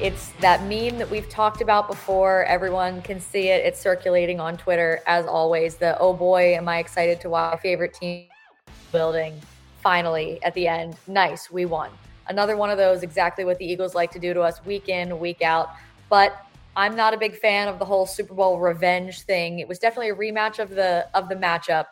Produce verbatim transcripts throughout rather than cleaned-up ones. It's that meme that we've talked about before. Everyone can see it. It's circulating on Twitter, as always. The, oh boy, am I excited to watch my favorite team building. Finally, at the end, nice, we won. Another one of those, exactly what the Eagles like to do to us week in, week out. But I'm not a big fan of the whole Super Bowl revenge thing. It was definitely a rematch of the of the matchup.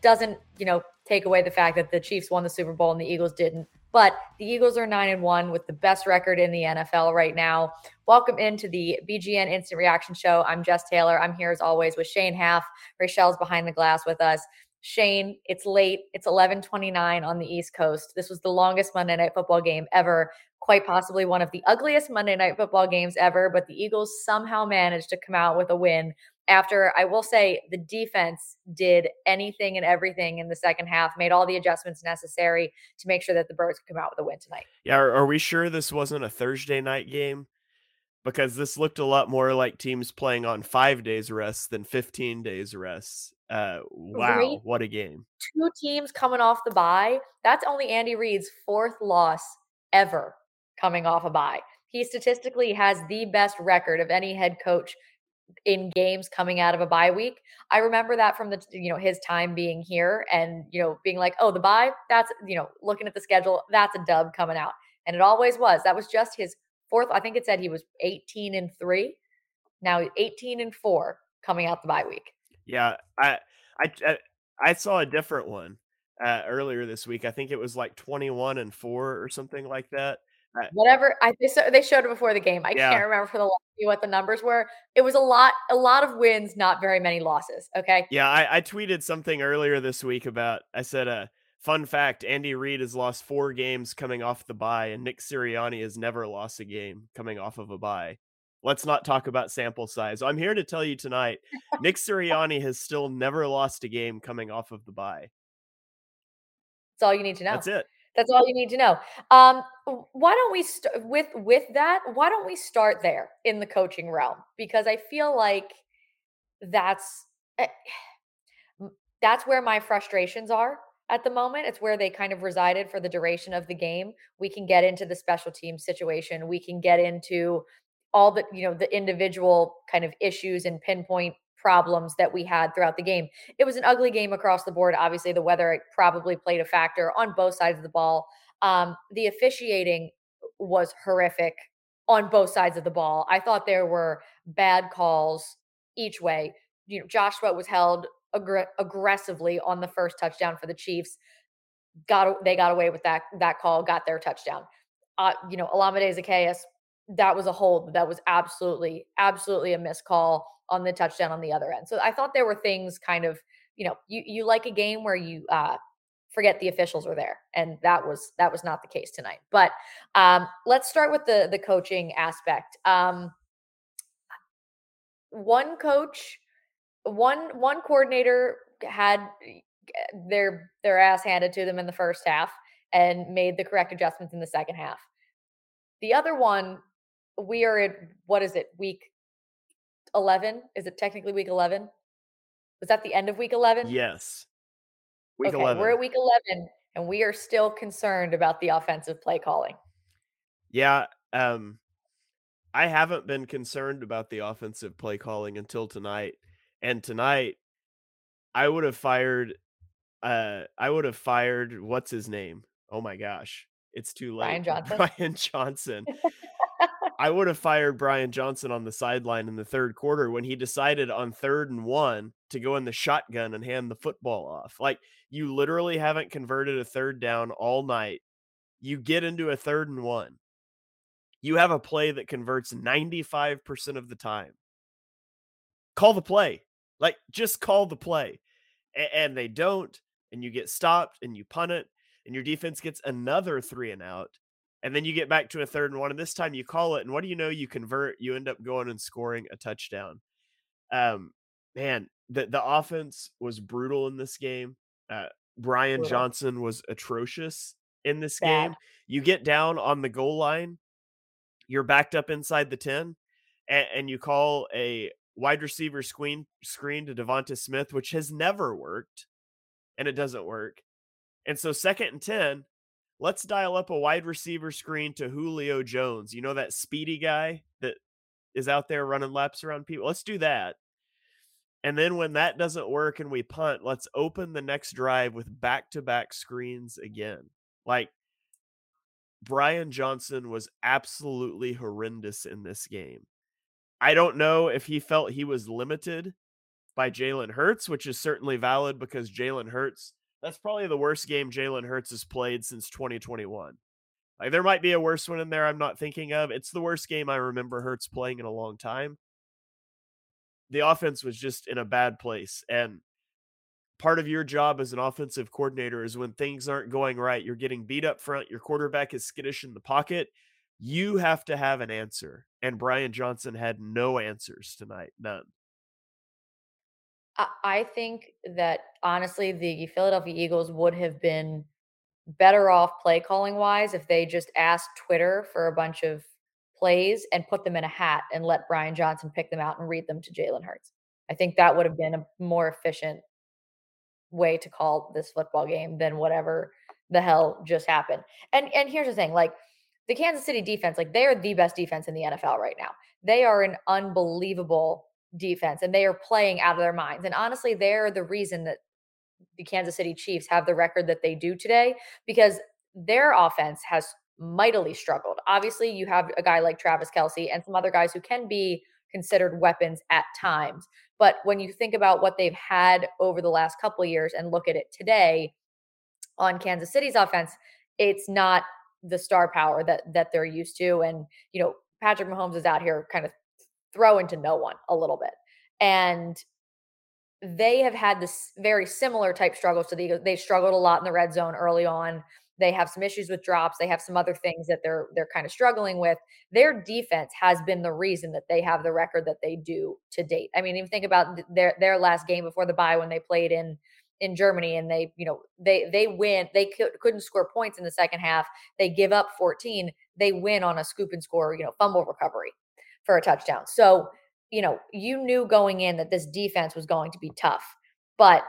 Doesn't, you know, take away the fact that the Chiefs won the Super Bowl and the Eagles didn't. But the Eagles are nine and one with the best record in the N F L right now. Welcome into the B G N Instant Reaction Show. I'm Jess Taylor. I'm here as always with Shane Haff. Rachelle's behind the glass with us. Shane, it's late. It's eleven twenty-nine on the East Coast. This was the longest Monday Night Football game ever. Quite possibly one of the ugliest Monday Night Football games ever. But the Eagles somehow managed to come out with a win. After, I will say, the defense did anything and everything in the second half, made all the adjustments necessary to make sure that the Birds could come out with a win tonight. Yeah, are, are we sure this wasn't a Thursday night game? Because this looked a lot more like teams playing on five days rest than fifteen days rest. Uh, wow, Great. What a game. Two teams coming off the bye. That's only Andy Reid's fourth loss ever coming off a bye. He statistically has the best record of any head coach in games coming out of a bye week. I remember that from the, you know, his time being here and, you know, being like, oh, the bye, that's, you know, looking at the schedule, that's a dub coming out. And it always was. That was just his fourth. I think it said he was eighteen and three. Now eighteen and four coming out the bye week. Yeah. I, I, I, I saw a different one uh, earlier this week. I think it was like twenty-one and four or something like that. Whatever I they showed it before the game. I yeah. can't remember for the life of me what the numbers were. It was a lot, a lot of wins, not very many losses. Okay. Yeah, I, I tweeted something earlier this week about. I said, uh, "Fun fact: Andy Reid has lost four games coming off the bye, and Nick Sirianni has never lost a game coming off of a bye." Let's not talk about sample size. I'm here to tell you tonight, Nick Sirianni has still never lost a game coming off of the bye. That's all you need to know. That's it. That's all you need to know. Um, why don't we st- with with that? Why don't we start there in the coaching realm? Because I feel like that's that's where my frustrations are at the moment. It's where they kind of resided for the duration of the game. We can get into the special team situation. We can get into all the, you know, the individual kind of issues and pinpoint problems that we had throughout the game. It was an ugly game across the board. Obviously, the weather probably played a factor on both sides of the ball. Um, the officiating was horrific on both sides of the ball. I thought there were bad calls each way. You know, Joshua was held aggr- aggressively on the first touchdown for the Chiefs. Got they got away with that that call. Got their touchdown. Uh, you know, Olamide Zaccheaus. That was a hold. That was absolutely, absolutely a missed call on the touchdown on the other end. So I thought there were things kind of, you know, you, you like a game where you uh, forget the officials were there. And that was, that was not the case tonight, but um, let's start with the, the coaching aspect. Um, one coach, one, one coordinator had their, their ass handed to them in the first half and made the correct adjustments in the second half. The other one, we are at, what is it? week eleven? Is it technically week eleven? Was that the end of week eleven? Yes. Week okay, eleven. We're at week eleven, and we are still concerned about the offensive play calling. Yeah, um, I haven't been concerned about the offensive play calling until tonight. And tonight, I would have fired. Uh, I would have fired. What's his name? Oh my gosh, it's too late. Brian Johnson. Brian Johnson. I would have fired Brian Johnson on the sideline in the third quarter when he decided on third and one to go in the shotgun and hand the football off. Like, you literally haven't converted a third down all night. You get into a third and one. You have a play that converts ninety-five percent of the time. Call the play. Like, just call the play. A- and they don't, and you get stopped, and you punt it, and your defense gets another three and out. And then you get back to a third and one, and this time you call it, and what do you know? You convert. You end up going and scoring a touchdown. Um, man, the, the offense was brutal in this game. Uh, Brian brutal. Johnson was atrocious in this Bad. game. You get down on the goal line. You're backed up inside the ten, and, and you call a wide receiver screen, screen to Devonta Smith, which has never worked, and it doesn't work. And so second and ten, let's dial up a wide receiver screen to Julio Jones. You know, that speedy guy that is out there running laps around people. Let's do that. And then when that doesn't work and we punt, let's open the next drive with back-to-back screens again. Like, Brian Johnson was absolutely horrendous in this game. I don't know if he felt he was limited by Jalen Hurts, which is certainly valid because Jalen Hurts, that's probably the worst game Jalen Hurts has played since twenty twenty-one. Like, there might be a worse one in there I'm not thinking of. It's the worst game I remember Hurts playing in a long time. The offense was just in a bad place. And part of your job as an offensive coordinator is when things aren't going right, you're getting beat up front, your quarterback is skittish in the pocket, you have to have an answer. And Brian Johnson had no answers tonight. None. I think that, honestly, the Philadelphia Eagles would have been better off play calling wise if they just asked Twitter for a bunch of plays and put them in a hat and let Brian Johnson pick them out and read them to Jalen Hurts. I think that would have been a more efficient way to call this football game than whatever the hell just happened. And and here's the thing, like, the Kansas City defense, like, they are the best defense in the N F L right now. They are an unbelievable defense, and they are playing out of their minds. And honestly, they're the reason that the Kansas City Chiefs have the record that they do today, because their offense has mightily struggled. Obviously, you have a guy like Travis Kelce and some other guys who can be considered weapons at times. But when you think about what they've had over the last couple of years and look at it today on Kansas City's offense, it's not the star power that that they're used to. And, you know, Patrick Mahomes is out here kind of throw into no one a little bit. And they have had this very similar type struggles to the Eagles. They struggled a lot in the red zone early on. They have some issues with drops. They have some other things that they're they're kind of struggling with. Their defense has been the reason that they have the record that they do to date. I mean, even think about their their last game before the bye when they played in in Germany, and they, you know, they they win. They couldn't score points in the second half. They give up fourteen. They win on a scoop and score, you know, fumble recovery for a touchdown. So, you know, you knew going in that this defense was going to be tough, but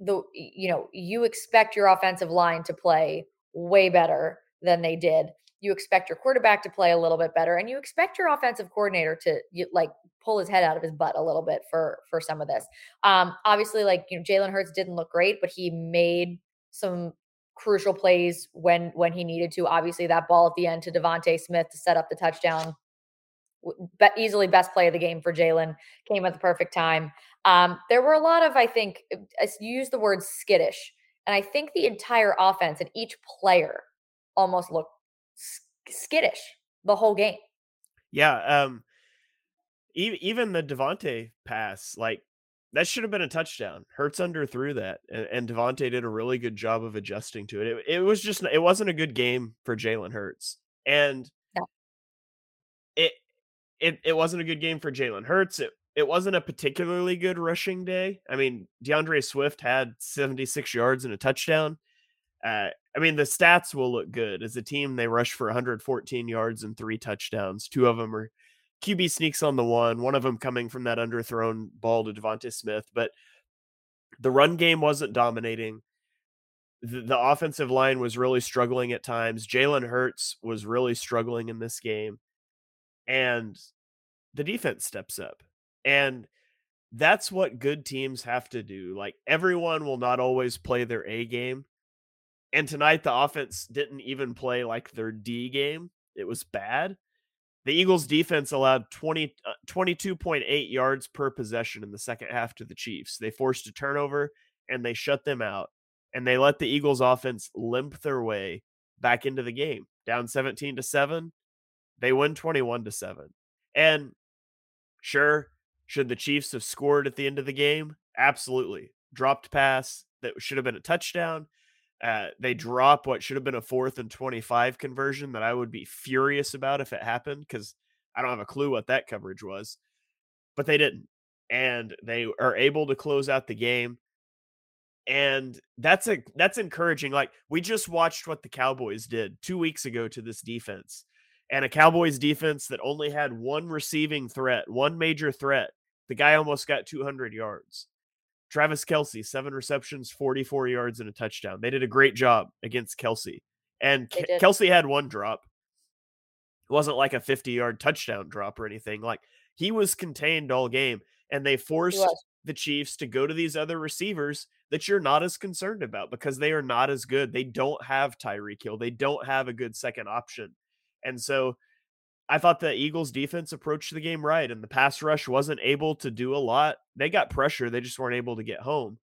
the, you know, you expect your offensive line to play way better than they did. You expect your quarterback to play a little bit better, and you expect your offensive coordinator to you, like pull his head out of his butt a little bit for, for some of this. Um, obviously, like, you know, Jalen Hurts didn't look great, but he made some crucial plays when, when he needed to. Obviously that ball at the end to Devonta Smith to set up the touchdown, easily best play of the game for Jalen, came at the perfect time. Um, there were a lot of, I think, you used the word skittish, and I think the entire offense and each player almost looked skittish the whole game. Yeah. Um, e- even the Devonta pass, like, that should have been a touchdown. Hurts underthrew that, and, and Devonta did a really good job of adjusting to it. It, it was just, it wasn't a good game for Jalen Hurts, and no. it, It it wasn't a good game for Jalen Hurts. It it wasn't a particularly good rushing day. I mean, DeAndre Swift had seventy-six yards and a touchdown. Uh, I mean, the stats will look good. As a team, they rush for one hundred fourteen yards and three touchdowns. Two of them are Q B sneaks on the one, one of them coming from that underthrown ball to Devonta Smith. But the run game wasn't dominating. the, the offensive line was really struggling at times. Jalen Hurts was really struggling in this game, and the defense steps up. And that's what good teams have to do. Like, everyone will not always play their A game. And tonight, the offense didn't even play like their D game. It was bad. The Eagles defense allowed twenty, uh, twenty-two point eight yards per possession in the second half to the Chiefs. They forced a turnover and they shut them out. And they let the Eagles offense limp their way back into the game. Down seventeen to seven, they win twenty-one to seven. And sure, should the Chiefs have scored at the end of the game? Absolutely. Dropped pass that should have been a touchdown. Uh, they drop what should have been a fourth and twenty-five conversion that I would be furious about if it happened, because I don't have a clue what that coverage was, but they didn't. And they are able to close out the game. And that's a, that's encouraging. Like, we just watched what the Cowboys did two weeks ago to this defense, and a Cowboys defense that only had one receiving threat, one major threat. The guy almost got two hundred yards. Travis Kelce, seven receptions, forty-four yards, and a touchdown. They did a great job against Kelce. And Ke- Kelce had one drop. It wasn't like a fifty-yard touchdown drop or anything. Like, he was contained all game, and they forced the Chiefs to go to these other receivers that you're not as concerned about because they are not as good. They don't have Tyreek Hill. They don't have a good second option. And so I thought the Eagles defense approached the game right, and the pass rush wasn't able to do a lot. They got pressure. They just weren't able to get home,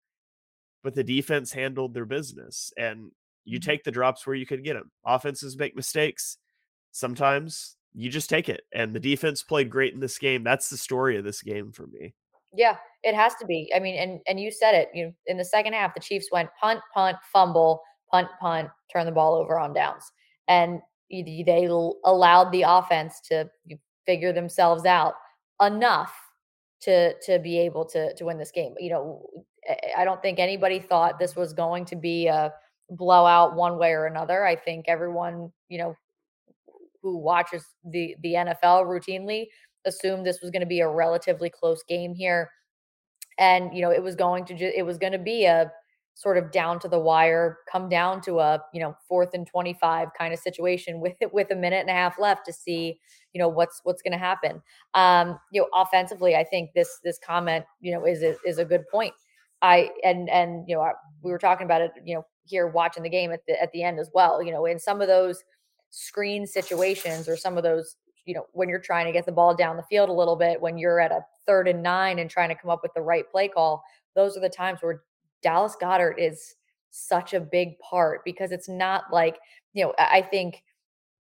but the defense handled their business, and you take the drops where you could get them. Offenses make mistakes. Sometimes you just take it, and the defense played great in this game. That's the story of this game for me. Yeah, it has to be. I mean, and, and you said it, you know, in the second half, the Chiefs went punt, punt, fumble, punt, punt, turn the ball over on downs. And they allowed the offense to figure themselves out enough to to be able to to win this game. You know, I don't think anybody thought this was going to be a blowout one way or another. I think everyone, you know, who watches the, the N F L routinely assumed this was going to be a relatively close game here. And, you know, it was going to ju- it was going to be a sort of down to the wire, come down to a, you know, fourth and twenty-five kind of situation with with a minute and a half left to see, you know, what's, what's going to happen. Um, you know, offensively, I think this, this comment, you know, is, a, is a good point. I, and, and, you know, I, we were talking about it, you know, here watching the game at the, at the end as well, you know, in some of those screen situations or some of those, you know, when you're trying to get the ball down the field a little bit, when you're at a third and nine and trying to come up with the right play call, those are the times where Dallas Goedert is such a big part, because it's not like, you know, I think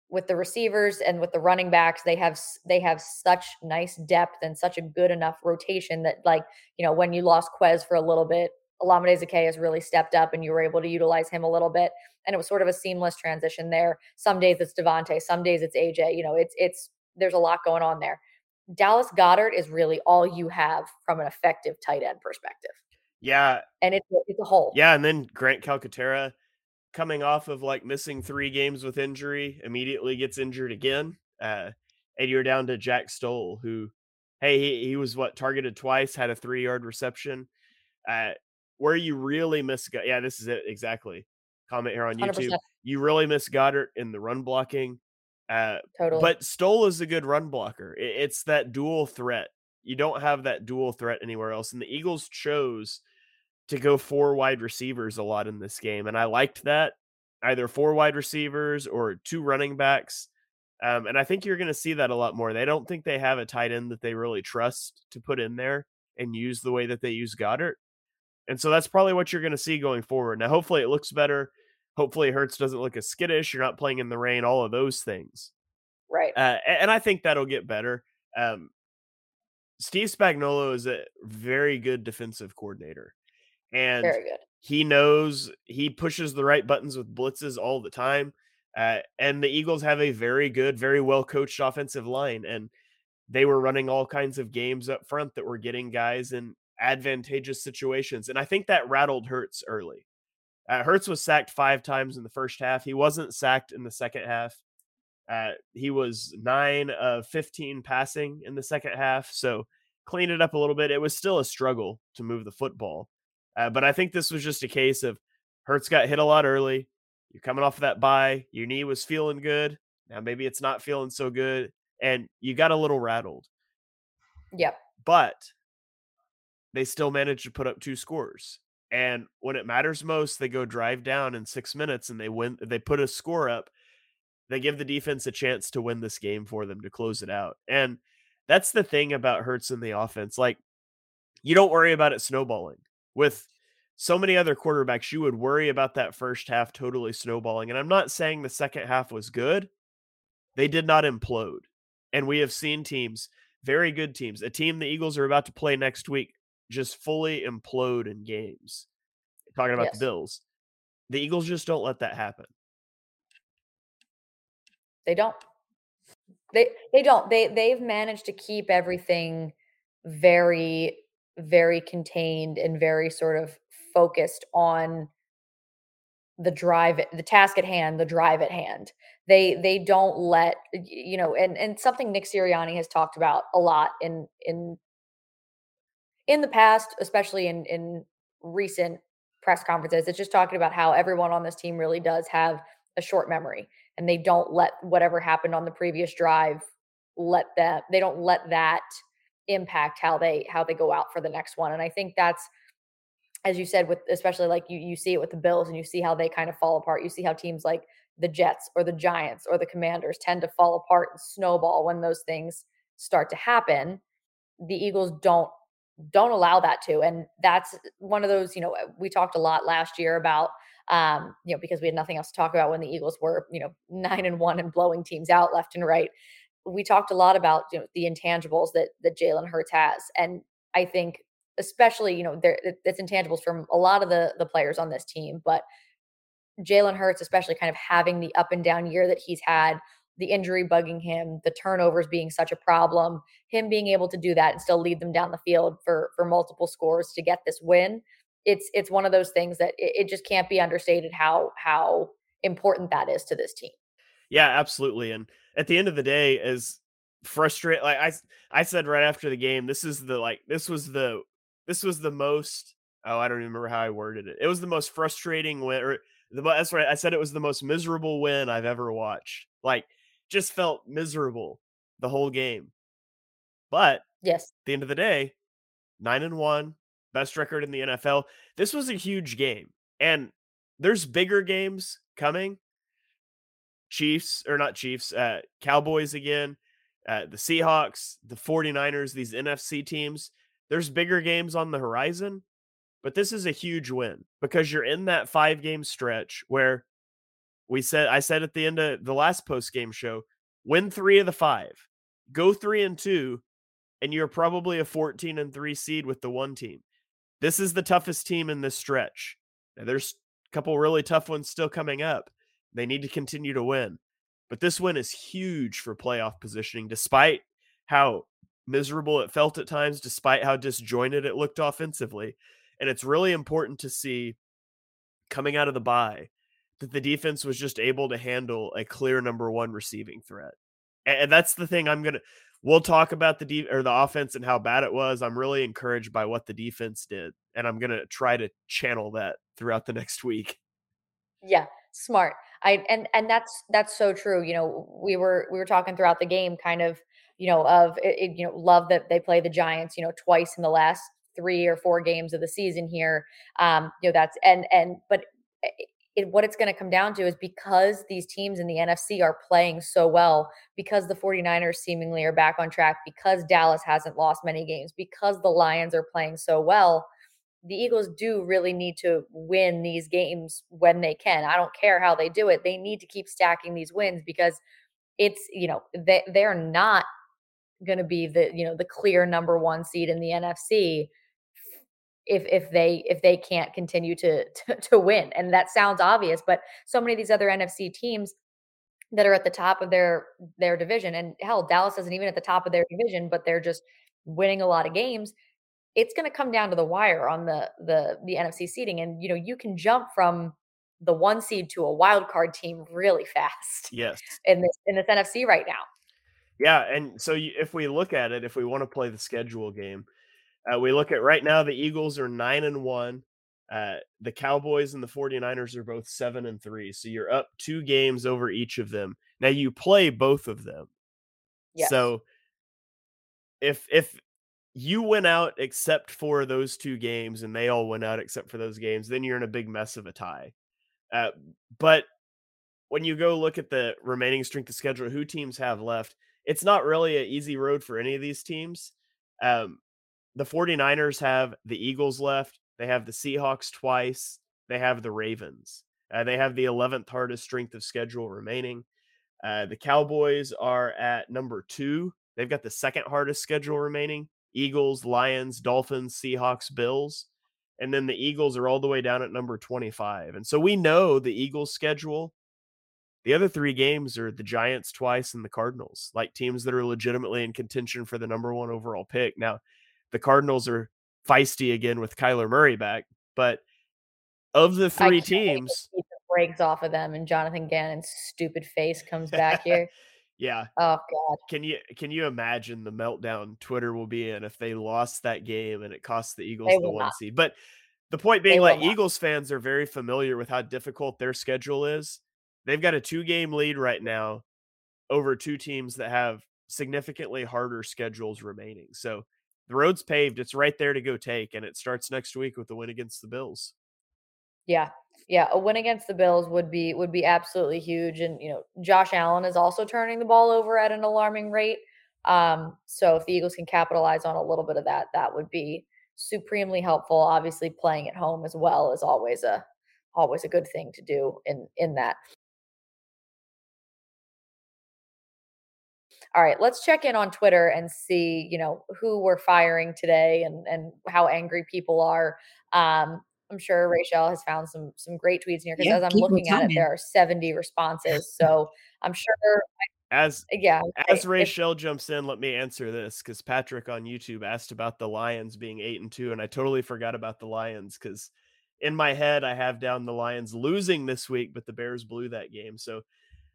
with the receivers and with the running backs, they have, they have such nice depth and such a good enough rotation that, like, you know, when you lost Quez for a little bit, Olamide Zaccheaus really stepped up and you were able to utilize him a little bit. And it was sort of a seamless transition there. Some days it's Devonta, some days it's A J, you know, it's, it's, there's a lot going on there. Dallas Goedert is really all you have from an effective tight end perspective. Yeah. And it's, it's a hole. Yeah. And then Grant Calcaterra, coming off of like missing three games with injury, immediately gets injured again. Uh, and you're down to Jack Stoll, who, hey, he, he was what, targeted twice, had a three yard reception. Uh, where you really miss. Go- yeah, this is it. Exactly. Comment here on one hundred percent. YouTube. You really miss Goedert in the run blocking. Uh, totally. But Stoll is a good run blocker. It, it's that dual threat. You don't have that dual threat anywhere else. And the Eagles chose to go four wide receivers a lot in this game. And I liked that, either four wide receivers or two running backs. Um, and I think you're going to see that a lot more. They don't think they have a tight end that they really trust to put in there and use the way that they use Goedert. And so that's probably what you're going to see going forward. Now, hopefully it looks better. Hopefully Hurts doesn't look as skittish. You're not playing in the rain, all of those things. Right. Uh, and I think that'll get better. Um, Steve Spagnuolo is a very good defensive coordinator, and very good. He knows he pushes the right buttons with blitzes all the time. Uh, and the Eagles have a very good, very well-coached offensive line, and they were running all kinds of games up front that were getting guys in advantageous situations. And I think that rattled Hurts early. Uh, Hurts was sacked five times in the first half. He wasn't sacked in the second half. Uh, he was nine of fifteen passing in the second half, so cleaned it up a little bit. It was still a struggle to move the football. Uh, but I think this was just a case of Hurts got hit a lot early. You're coming off of that bye. Your knee was feeling good. Now maybe it's not feeling so good. And you got a little rattled. Yep. But they still managed to put up two scores. And when it matters most, they go drive down in six minutes and they win. They put a score up. They give the defense a chance to win this game for them to close it out. And that's the thing about Hurts and the offense. Like, you don't worry about it snowballing. With so many other quarterbacks, you would worry about that first half totally snowballing. And I'm not saying the second half was good. They did not implode. And we have seen teams, very good teams, a team the Eagles are about to play next week, just fully implode in games. Talking about yes. the Bills. The Eagles just don't let that happen. They don't. They they don't. They they've managed to keep everything very, very contained and very sort of focused on the drive, the task at hand, the drive at hand. They they don't let, you know, and, and something Nick Sirianni has talked about a lot in in in the past, especially in, in recent press conferences. It's just talking about how everyone on this team really does have a short memory, and they don't let whatever happened on the previous drive let them, they don't let that impact how they, how they go out for the next one. And I think that's, as you said, with, especially like you, you see it with the Bills and you see how they kind of fall apart. You see how teams like the Jets or the Giants or the Commanders tend to fall apart and snowball when those things start to happen. The Eagles don't, don't allow that to. And that's one of those, you know, we talked a lot last year about, um, you know, because we had nothing else to talk about when the Eagles were, you know, nine and one and blowing teams out left and right. We talked a lot about, you know, the intangibles that, that Jalen Hurts has. And I think especially, you know, there it's intangibles from a lot of the, the players on this team, but Jalen Hurts, especially kind of having the up and down year that he's had, the injury bugging him, the turnovers being such a problem, him being able to do that and still lead them down the field for for multiple scores to get this win. It's it's one of those things that it, it just can't be understated how how important that is to this team. Yeah, absolutely. And at the end of the day, as frustrating, like I I said right after the game, this is the like this was the this was the most oh I don't even remember how I worded it. It was the most frustrating win. Or the that's right. I said it was the most miserable win I've ever watched. Like. Just felt miserable the whole game. But yes, at the end of the day, nine and one, best record in the N F L. This was a huge game. And there's bigger games coming. Chiefs, or not Chiefs, uh, Cowboys again, uh, the Seahawks, the forty-niners, these N F C teams. There's bigger games on the horizon. But this is a huge win because you're in that five-game stretch where We said, I said at the end of the last post-game show, win three of the five, go three and two, and you're probably a fourteen and three seed with the one team. This is the toughest team in this stretch. Now, there's a couple really tough ones still coming up. They need to continue to win. But this win is huge for playoff positioning, despite how miserable it felt at times, despite how disjointed it looked offensively. And it's really important to see coming out of the bye that the defense was just able to handle a clear number one receiving threat. And that's the thing I'm going to, we'll talk about the de- or the offense and how bad it was. I'm really encouraged by what the defense did. And I'm going to try to channel that throughout the next week. Yeah. Smart. I, and, and that's, that's so true. You know, we were, we were talking throughout the game kind of, you know, of, it, you know, love that they play the Giants, you know, twice in the last three or four games of the season here. Um, you know, that's, and, and, but it, It, what it's going to come down to is because these teams in the N F C are playing so well, because the forty-niners seemingly are back on track, because Dallas hasn't lost many games, because the Lions are playing so well, the Eagles do really need to win these games when they can. I don't care how they do it. They need to keep stacking these wins because it's, you know, they, they're not going to be the, you know, the clear number one seed in the N F C if if they if they can't continue to, to to win. And that sounds obvious, but so many of these other N F C teams that are at the top of their their division, and hell, Dallas isn't even at the top of their division, but they're just winning a lot of games. It's going to come down to the wire on the the the N F C seeding, and you know you can jump from the one seed to a wild card team really fast. Yes, in this in this N F C right now. Yeah, and so you, if we look at it, if we want to play the schedule game. Uh, we look at right now, the Eagles are nine and one. Uh, the Cowboys and the 49ers are both seven and three. So you're up two games over each of them. Now you play both of them. Yes. So if, if you went out except for those two games and they all went out except for those games, then you're in a big mess of a tie. Uh, but when you go look at the remaining strength of schedule, who teams have left, it's not really an easy road for any of these teams. Um, the 49ers have the Eagles left. They have the Seahawks twice. They have the Ravens. Uh, they have the eleventh hardest strength of schedule remaining. Uh, the Cowboys are at number two. They've got the second hardest schedule remaining. Eagles, Lions, Dolphins, Seahawks, Bills. And then the Eagles are all the way down at number twenty-five. And so we know the Eagles' schedule. The other three games are the Giants twice and the Cardinals, like teams that are legitimately in contention for the number one overall pick. Now, the Cardinals are feisty again with Kyler Murray back, but of the three teams, it breaks off of them and Jonathan Gannon's stupid face comes back here. Yeah. Oh God. Can you can you imagine the meltdown Twitter will be in if they lost that game and it cost the Eagles the one seed? But the point being, like, Eagles fans are very familiar with how difficult their schedule is. They've got a two-game lead right now over two teams that have significantly harder schedules remaining. So the road's paved. It's right there to go take, and it starts next week with the win against the Bills. Yeah, yeah, a win against the Bills would be would be absolutely huge. And, you know, Josh Allen is also turning the ball over at an alarming rate. Um, so if the Eagles can capitalize on a little bit of that, that would be supremely helpful. Obviously, playing at home as well is always a always a good thing to do in in that. All right, let's check in on Twitter and see, you know, who we're firing today and, and how angry people are. Um, I'm sure Rachel has found some some great tweets in here because yeah, as I'm looking at it, there are seventy responses. So I'm sure. As yeah, as I, Rachel if, jumps in, let me answer this because Patrick on YouTube asked about the Lions being eight and two, and I totally forgot about the Lions because in my head I have down the Lions losing this week, but the Bears blew that game. So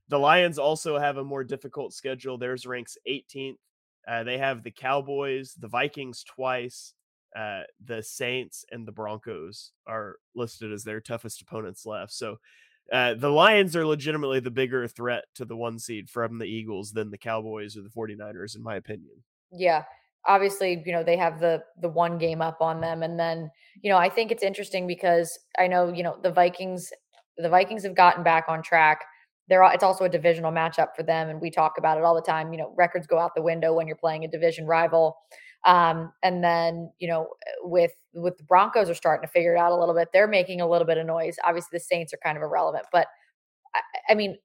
the Lions also have a more difficult schedule. Theirs ranks eighteenth. Uh, they have the Cowboys, the Vikings twice, uh, the Saints, and the Broncos are listed as their toughest opponents left. So uh, the Lions are legitimately the bigger threat to the one seed from the Eagles than the Cowboys or the 49ers, in my opinion. Yeah. Obviously, you know, they have the the one game up on them. And then, you know, I think it's interesting because I know, you know, the Vikings, the Vikings have gotten back on track. They're, it's also a divisional matchup for them, and we talk about it all the time. You know, records go out the window when you're playing a division rival. Um, and then, you know, with with the Broncos are starting to figure it out a little bit. They're making a little bit of noise. Obviously, the Saints are kind of irrelevant. But, I, I mean,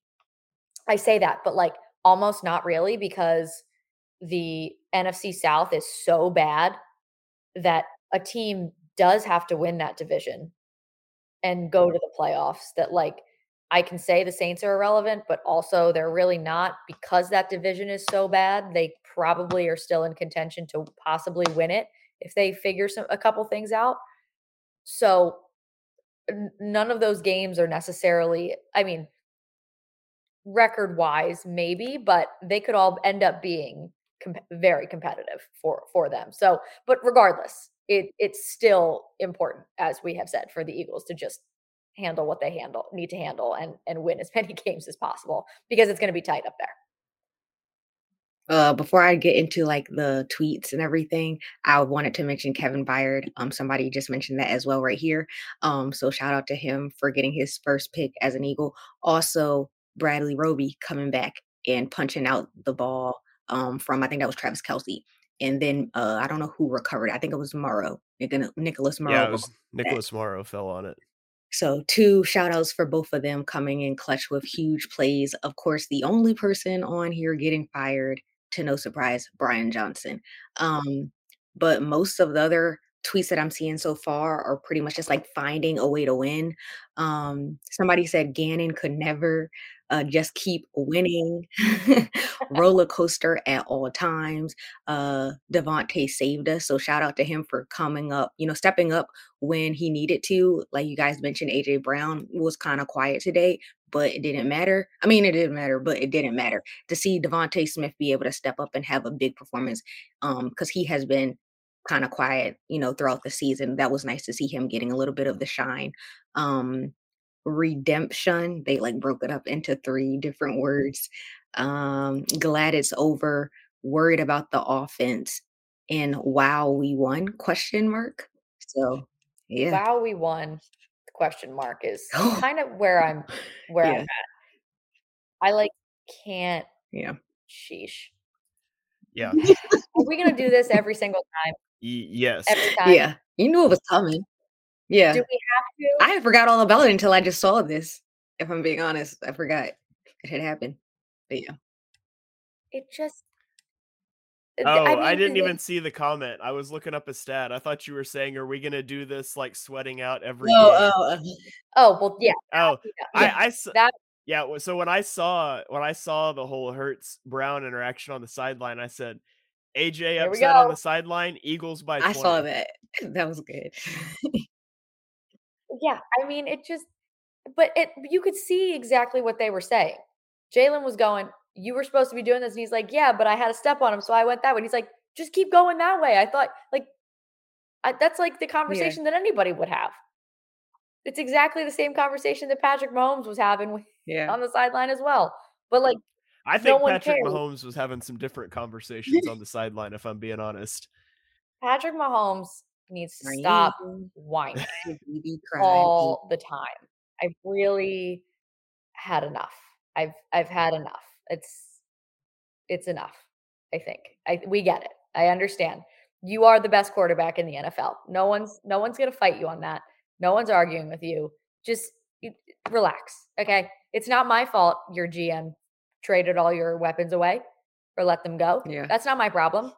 I say that, but, like, almost not really because the N F C South is so bad that a team does have to win that division and go to the playoffs that, like, I can say the Saints are irrelevant, but also they're really not because that division is so bad. They probably are still in contention to possibly win it if they figure some a couple things out. So n- none of those games are necessarily, I mean, record-wise maybe, but they could all end up being comp- very competitive for, for them. So, but regardless, it it's still important, as we have said, for the Eagles to just handle what they handle need to handle and and win as many games as possible because it's going to be tight up there. Uh, before I get into like the tweets and everything, I wanted to mention Kevin Byard. Um, somebody just mentioned that as well right here. Um, so shout out to him for getting his first pick as an Eagle. Also, Bradley Roby coming back and punching out the ball um, from, I think that was Travis Kelce. And then uh, I don't know who recovered. I think it was Morrow. Nicholas Morrow. Yeah, it was Nicholas Morrow fell on it. So two shout outs for both of them coming in clutch with huge plays. Of course, the only person on here getting fired, to no surprise, Brian Johnson. Um, but most of the other tweets that I'm seeing so far are pretty much just like finding a way to win. Um, somebody said Gannon could never uh, just keep winning. Roller coaster at all times. Uh, Devonta saved us. So shout out to him for coming up, you know, stepping up when he needed to. Like you guys mentioned, A J Brown was kind of quiet today, but it didn't matter. I mean, it didn't matter, but it didn't matter to see Devonta Smith be able to step up and have a big performance because um, he has been kind of quiet, you know, throughout the season. That was nice to see him getting a little bit of the shine. Um, redemption, they like broke it up into three different words. Um, glad it's over, worried about the offense, and wow, we won, question mark. So yeah. Wow, we won, question mark is kind of where I'm, where yeah. I'm at. I like can't, yeah. sheesh. Yeah. Are we going to do this every single time? Y- yes. Every time? Yeah. You knew it was coming. Yeah. Do we have to? I forgot all about it until I just saw this. If I'm being honest, I forgot it had happened. But yeah. It just. Oh, I, mean, I didn't even it, see the comment. I was looking up a stat. I thought you were saying, are we going to do this like sweating out every no, game? Oh, uh, oh, well, yeah. Oh, yeah. I, I that. Yeah, so when I saw when I saw the whole Hurts Brown interaction on the sideline, I said, "A J upset on the sideline, Eagles by twenty." I saw that. That was good. Yeah, I mean, it just, but it you could see exactly what they were saying. Jalen was going, "You were supposed to be doing this," and he's like, "Yeah, but I had a step on him, so I went that way." And he's like, "Just keep going that way." I thought, like, I, that's like the conversation yeah. that anybody would have. It's exactly the same conversation that Patrick Mahomes was having with, yeah. on the sideline as well. But, like, I think no one Patrick cares. Mahomes was having some different conversations on the sideline, if I'm being honest. Patrick Mahomes needs to stop whining all the time. I've really had enough. I've I've had enough. It's it's enough, I think. I, we get it. I understand. You are the best quarterback in the N F L. No one's no one's going to fight you on that. No one's arguing with you. Just you, relax, okay? It's not my fault your G M traded all your weapons away or let them go. Yeah. That's not my problem.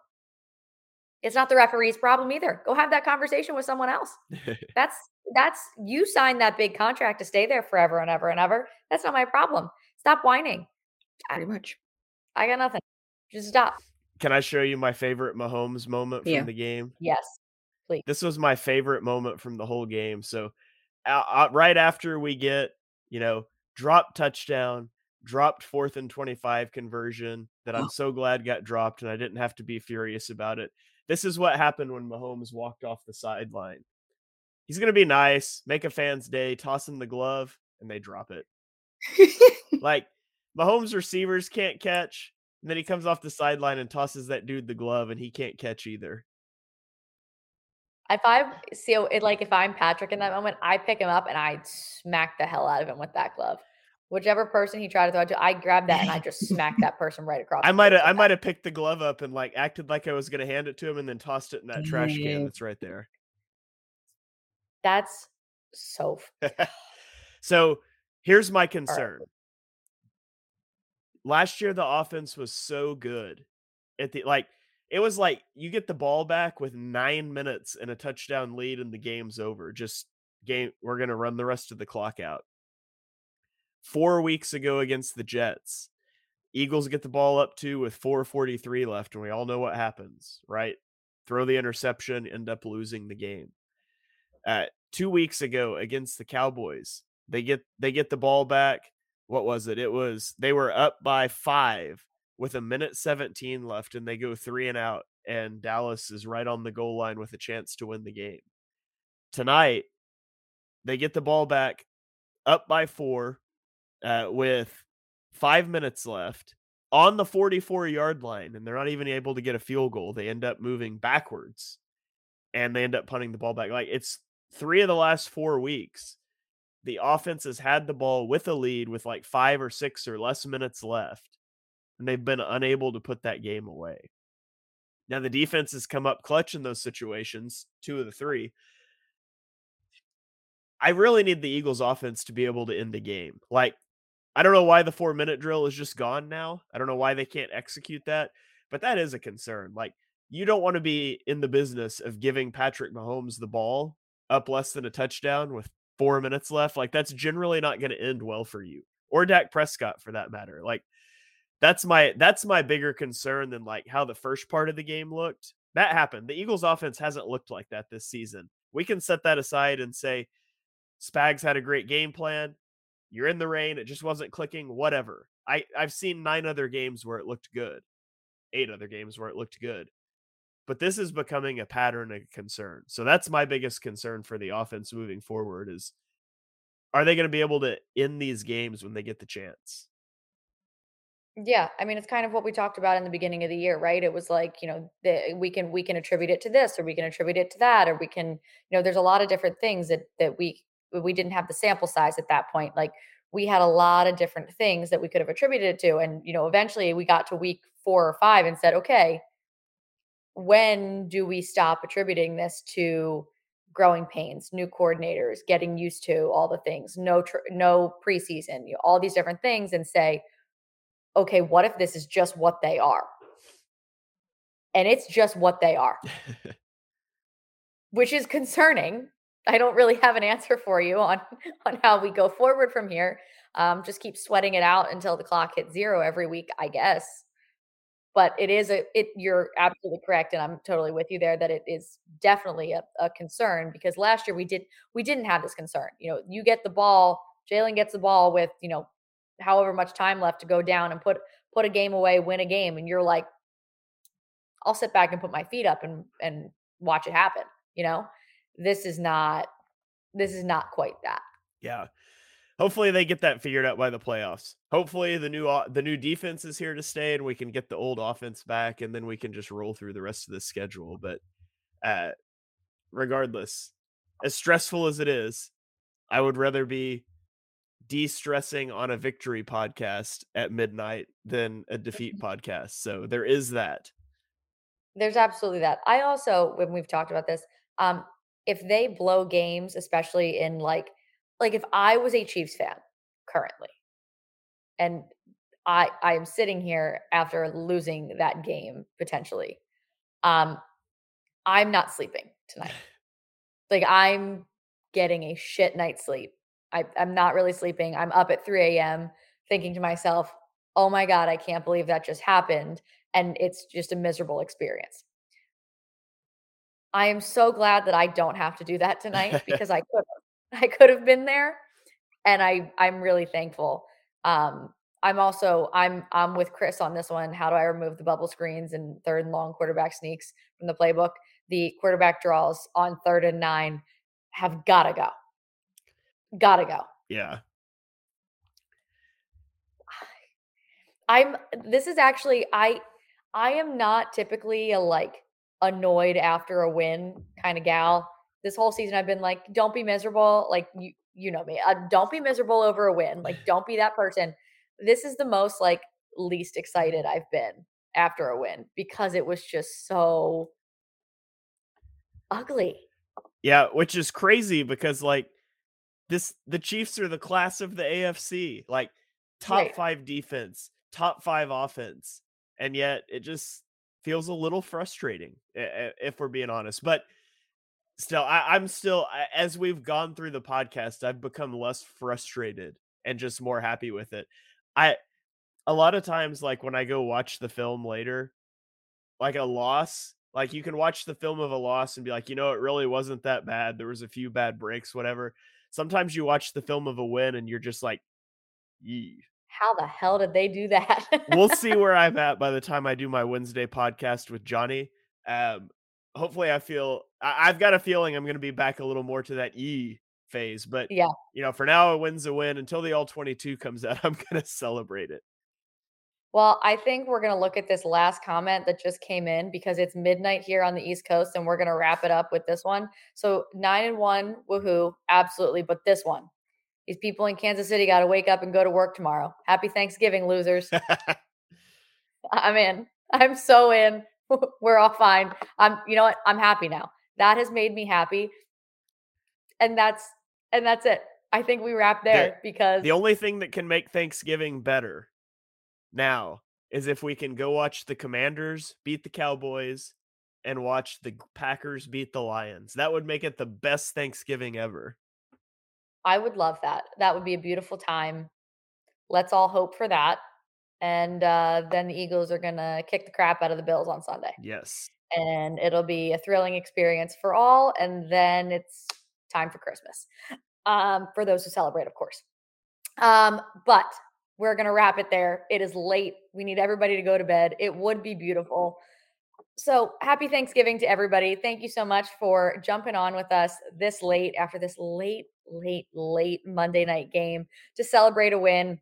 It's not the referee's problem either. Go have that conversation with someone else. That's that's you signed that big contract to stay there forever and ever and ever. That's not my problem. Stop whining. Pretty much. I got nothing. Just stop. Can I show you my favorite Mahomes moment from yeah. the game? Yes. Please. This was my favorite moment from the whole game. So uh, right after we get, you know, dropped touchdown, dropped fourth and twenty-five conversion that I'm oh. so glad got dropped and I didn't have to be furious about it. This is what happened when Mahomes walked off the sideline. He's going to be nice, make a fan's day, toss him the glove, and they drop it. Like, Mahomes receivers can't catch, and then he comes off the sideline and tosses that dude the glove, and he can't catch either. If I see it, like if I'm Patrick in that moment, I pick him up and I smack the hell out of him with that glove. Whichever person he tried to throw it to, I grabbed that and I just smacked that person right across. I might have, I might have picked the glove up and like acted like I was going to hand it to him and then tossed it in that trash can that's right there. That's so. F- so here's my concern. Right. Last year the offense was so good at the like. It was like you get the ball back with nine minutes and a touchdown lead and the game's over. Just game. We're going to run the rest of the clock out. Four weeks ago against the Jets, Eagles get the ball up two with four forty-three left. And we all know what happens, right? Throw the interception, end up losing the game. Uh, two weeks ago against the Cowboys, they get, they get the ball back. What was it? It was, they were up by five with a minute seventeen left, and they go three and out, and Dallas is right on the goal line with a chance to win the game. Tonight, they get the ball back up by four uh, with five minutes left on the forty-four-yard line, and they're not even able to get a field goal. They end up moving backwards, and they end up punting the ball back. Like, it's three of the last four weeks. The offense has had the ball with a lead with like five or six or less minutes left, and they've been unable to put that game away. Now the defense has come up clutch in those situations, two of the three. I really need the Eagles offense to be able to end the game. Like, I don't know why the four minute drill is just gone now. I don't know why they can't execute that, but that is a concern. Like, you don't want to be in the business of giving Patrick Mahomes the ball up less than a touchdown with four minutes left. Like, that's generally not going to end well for you or Dak Prescott for that matter. Like, That's my that's my bigger concern than like how the first part of the game looked. That happened. The Eagles offense hasn't looked like that this season. We can set that aside and say Spags had a great game plan. You're in the rain. It just wasn't clicking. Whatever. I, I've seen nine other games where it looked good. Eight other games where it looked good. but this is becoming a pattern of concern. So that's my biggest concern for the offense moving forward is, are they going to be able to end these games when they get the chance? Yeah. I mean, it's kind of what we talked about in the beginning of the year, right? It was like, you know, the, we can, we can attribute it to this, or we can attribute it to that, or we can, you know, there's a lot of different things that, that we, we didn't have the sample size at that point. Like, we had a lot of different things that we could have attributed it to. And, you know, eventually we got to week four or five and said, okay, when do we stop attributing this to growing pains, new coordinators, getting used to all the things, no, tr- no preseason, you know, all these different things, and say, okay, what if this is just what they are? And it's just what they are, which is concerning. I don't really have an answer for you on, on how we go forward from here. Um, just keep sweating it out until the clock hits zero every week, I guess. But it is a, it, you're absolutely correct. And I'm totally with you there that it is definitely a, a concern, because last year we did, we didn't have this concern. You know, you get the ball, Jalen gets the ball with, you know, however much time left to go down and put, put a game away, win a game. And you're like, I'll sit back and put my feet up and, and watch it happen. You know, this is not, this is not quite that. Yeah. Hopefully they get that figured out by the playoffs. Hopefully the new, the new defense is here to stay and we can get the old offense back, and then we can just roll through the rest of the schedule. But uh, regardless, as stressful as it is, I would rather be de-stressing on a victory podcast at midnight than a defeat podcast. So there is that. There's absolutely that. I also, when we've talked about this, um, if they blow games, especially in like, like if I was a Chiefs fan currently, and I I am sitting here after losing that game potentially, um, I'm not sleeping tonight. Like, I'm getting a shit night's sleep. I, I'm not really sleeping. I'm up at three a.m. thinking to myself, oh my God, I can't believe that just happened. And it's just a miserable experience. I am so glad that I don't have to do that tonight, because I could I could have been there, and I, I'm really thankful. Um, I'm also, I'm, I'm with Chris on this one. How do I remove the bubble screens and third and long quarterback sneaks from the playbook? The quarterback draws on third and nine have got to go. Got to go. Yeah. I'm, this is actually, I, I am not typically a like annoyed after a win kind of gal. This whole season, I've been like, don't be miserable. Like, you you know me. Uh, don't be miserable over a win. Like, don't be that person. This is the most, like, least excited I've been after a win, because it was just so ugly. Yeah, which is crazy, because, like, this the Chiefs are the class of the A F C. Like, top right. five defense, top five offense. And yet, it just feels a little frustrating, if we're being honest. But Still, I, I'm still, as we've gone through the podcast, I've become less frustrated and just more happy with it. I, a lot of times, like when I go watch the film later, like a loss, like you can watch the film of a loss and be like, you know, it really wasn't that bad. There was a few bad breaks, whatever. Sometimes you watch the film of a win and you're just like, yee. How the hell did they do that? We'll see where I'm at by the time I do my Wednesday podcast with Johnny. Um, Hopefully I feel I've got a feeling I'm going to be back a little more to that E phase, but yeah, you know, for now a win's a win. Until the all twenty-two comes out, I'm going to celebrate it. Well, I think we're going to look at this last comment that just came in, because it's midnight here on the East Coast and we're going to wrap it up with this one. So nine and one, woohoo. Absolutely. But this one, these people in Kansas City got to wake up and go to work tomorrow. Happy Thanksgiving, losers. I'm in. I'm so in. We're all fine. I'm, you know what? I'm happy now. That has made me happy. And that's, and that's it. I think we wrap there, the, because the only thing that can make Thanksgiving better now is if we can go watch the Commanders beat the Cowboys and watch the Packers beat the Lions. That would make it the best Thanksgiving ever. I would love that. That would be a beautiful time. Let's all hope for that. And uh, then the Eagles are going to kick the crap out of the Bills on Sunday. Yes. And it'll be a thrilling experience for all. And then it's time for Christmas, um, for those who celebrate, of course. Um, but we're going to wrap it there. It is late. We need everybody to go to bed. It would be beautiful. So happy Thanksgiving to everybody. Thank you so much for jumping on with us this late after this late, late, late Monday night game to celebrate a win.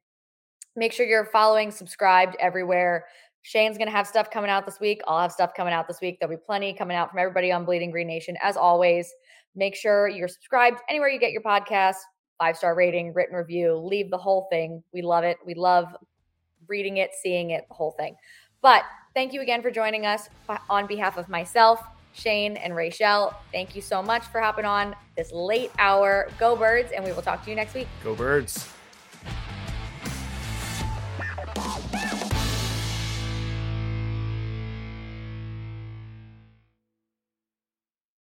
Make sure you're following, subscribed everywhere. Shane's going to have stuff coming out this week. I'll have stuff coming out this week. There'll be plenty coming out from everybody on Bleeding Green Nation. As always, make sure you're subscribed anywhere you get your podcasts, five-star rating, written review, leave the whole thing. We love it. We love reading it, seeing it, the whole thing. But thank you again for joining us. On behalf of myself, Shane, and Rachel, thank you so much for hopping on this late hour. Go Birds, and we will talk to you next week. Go Birds.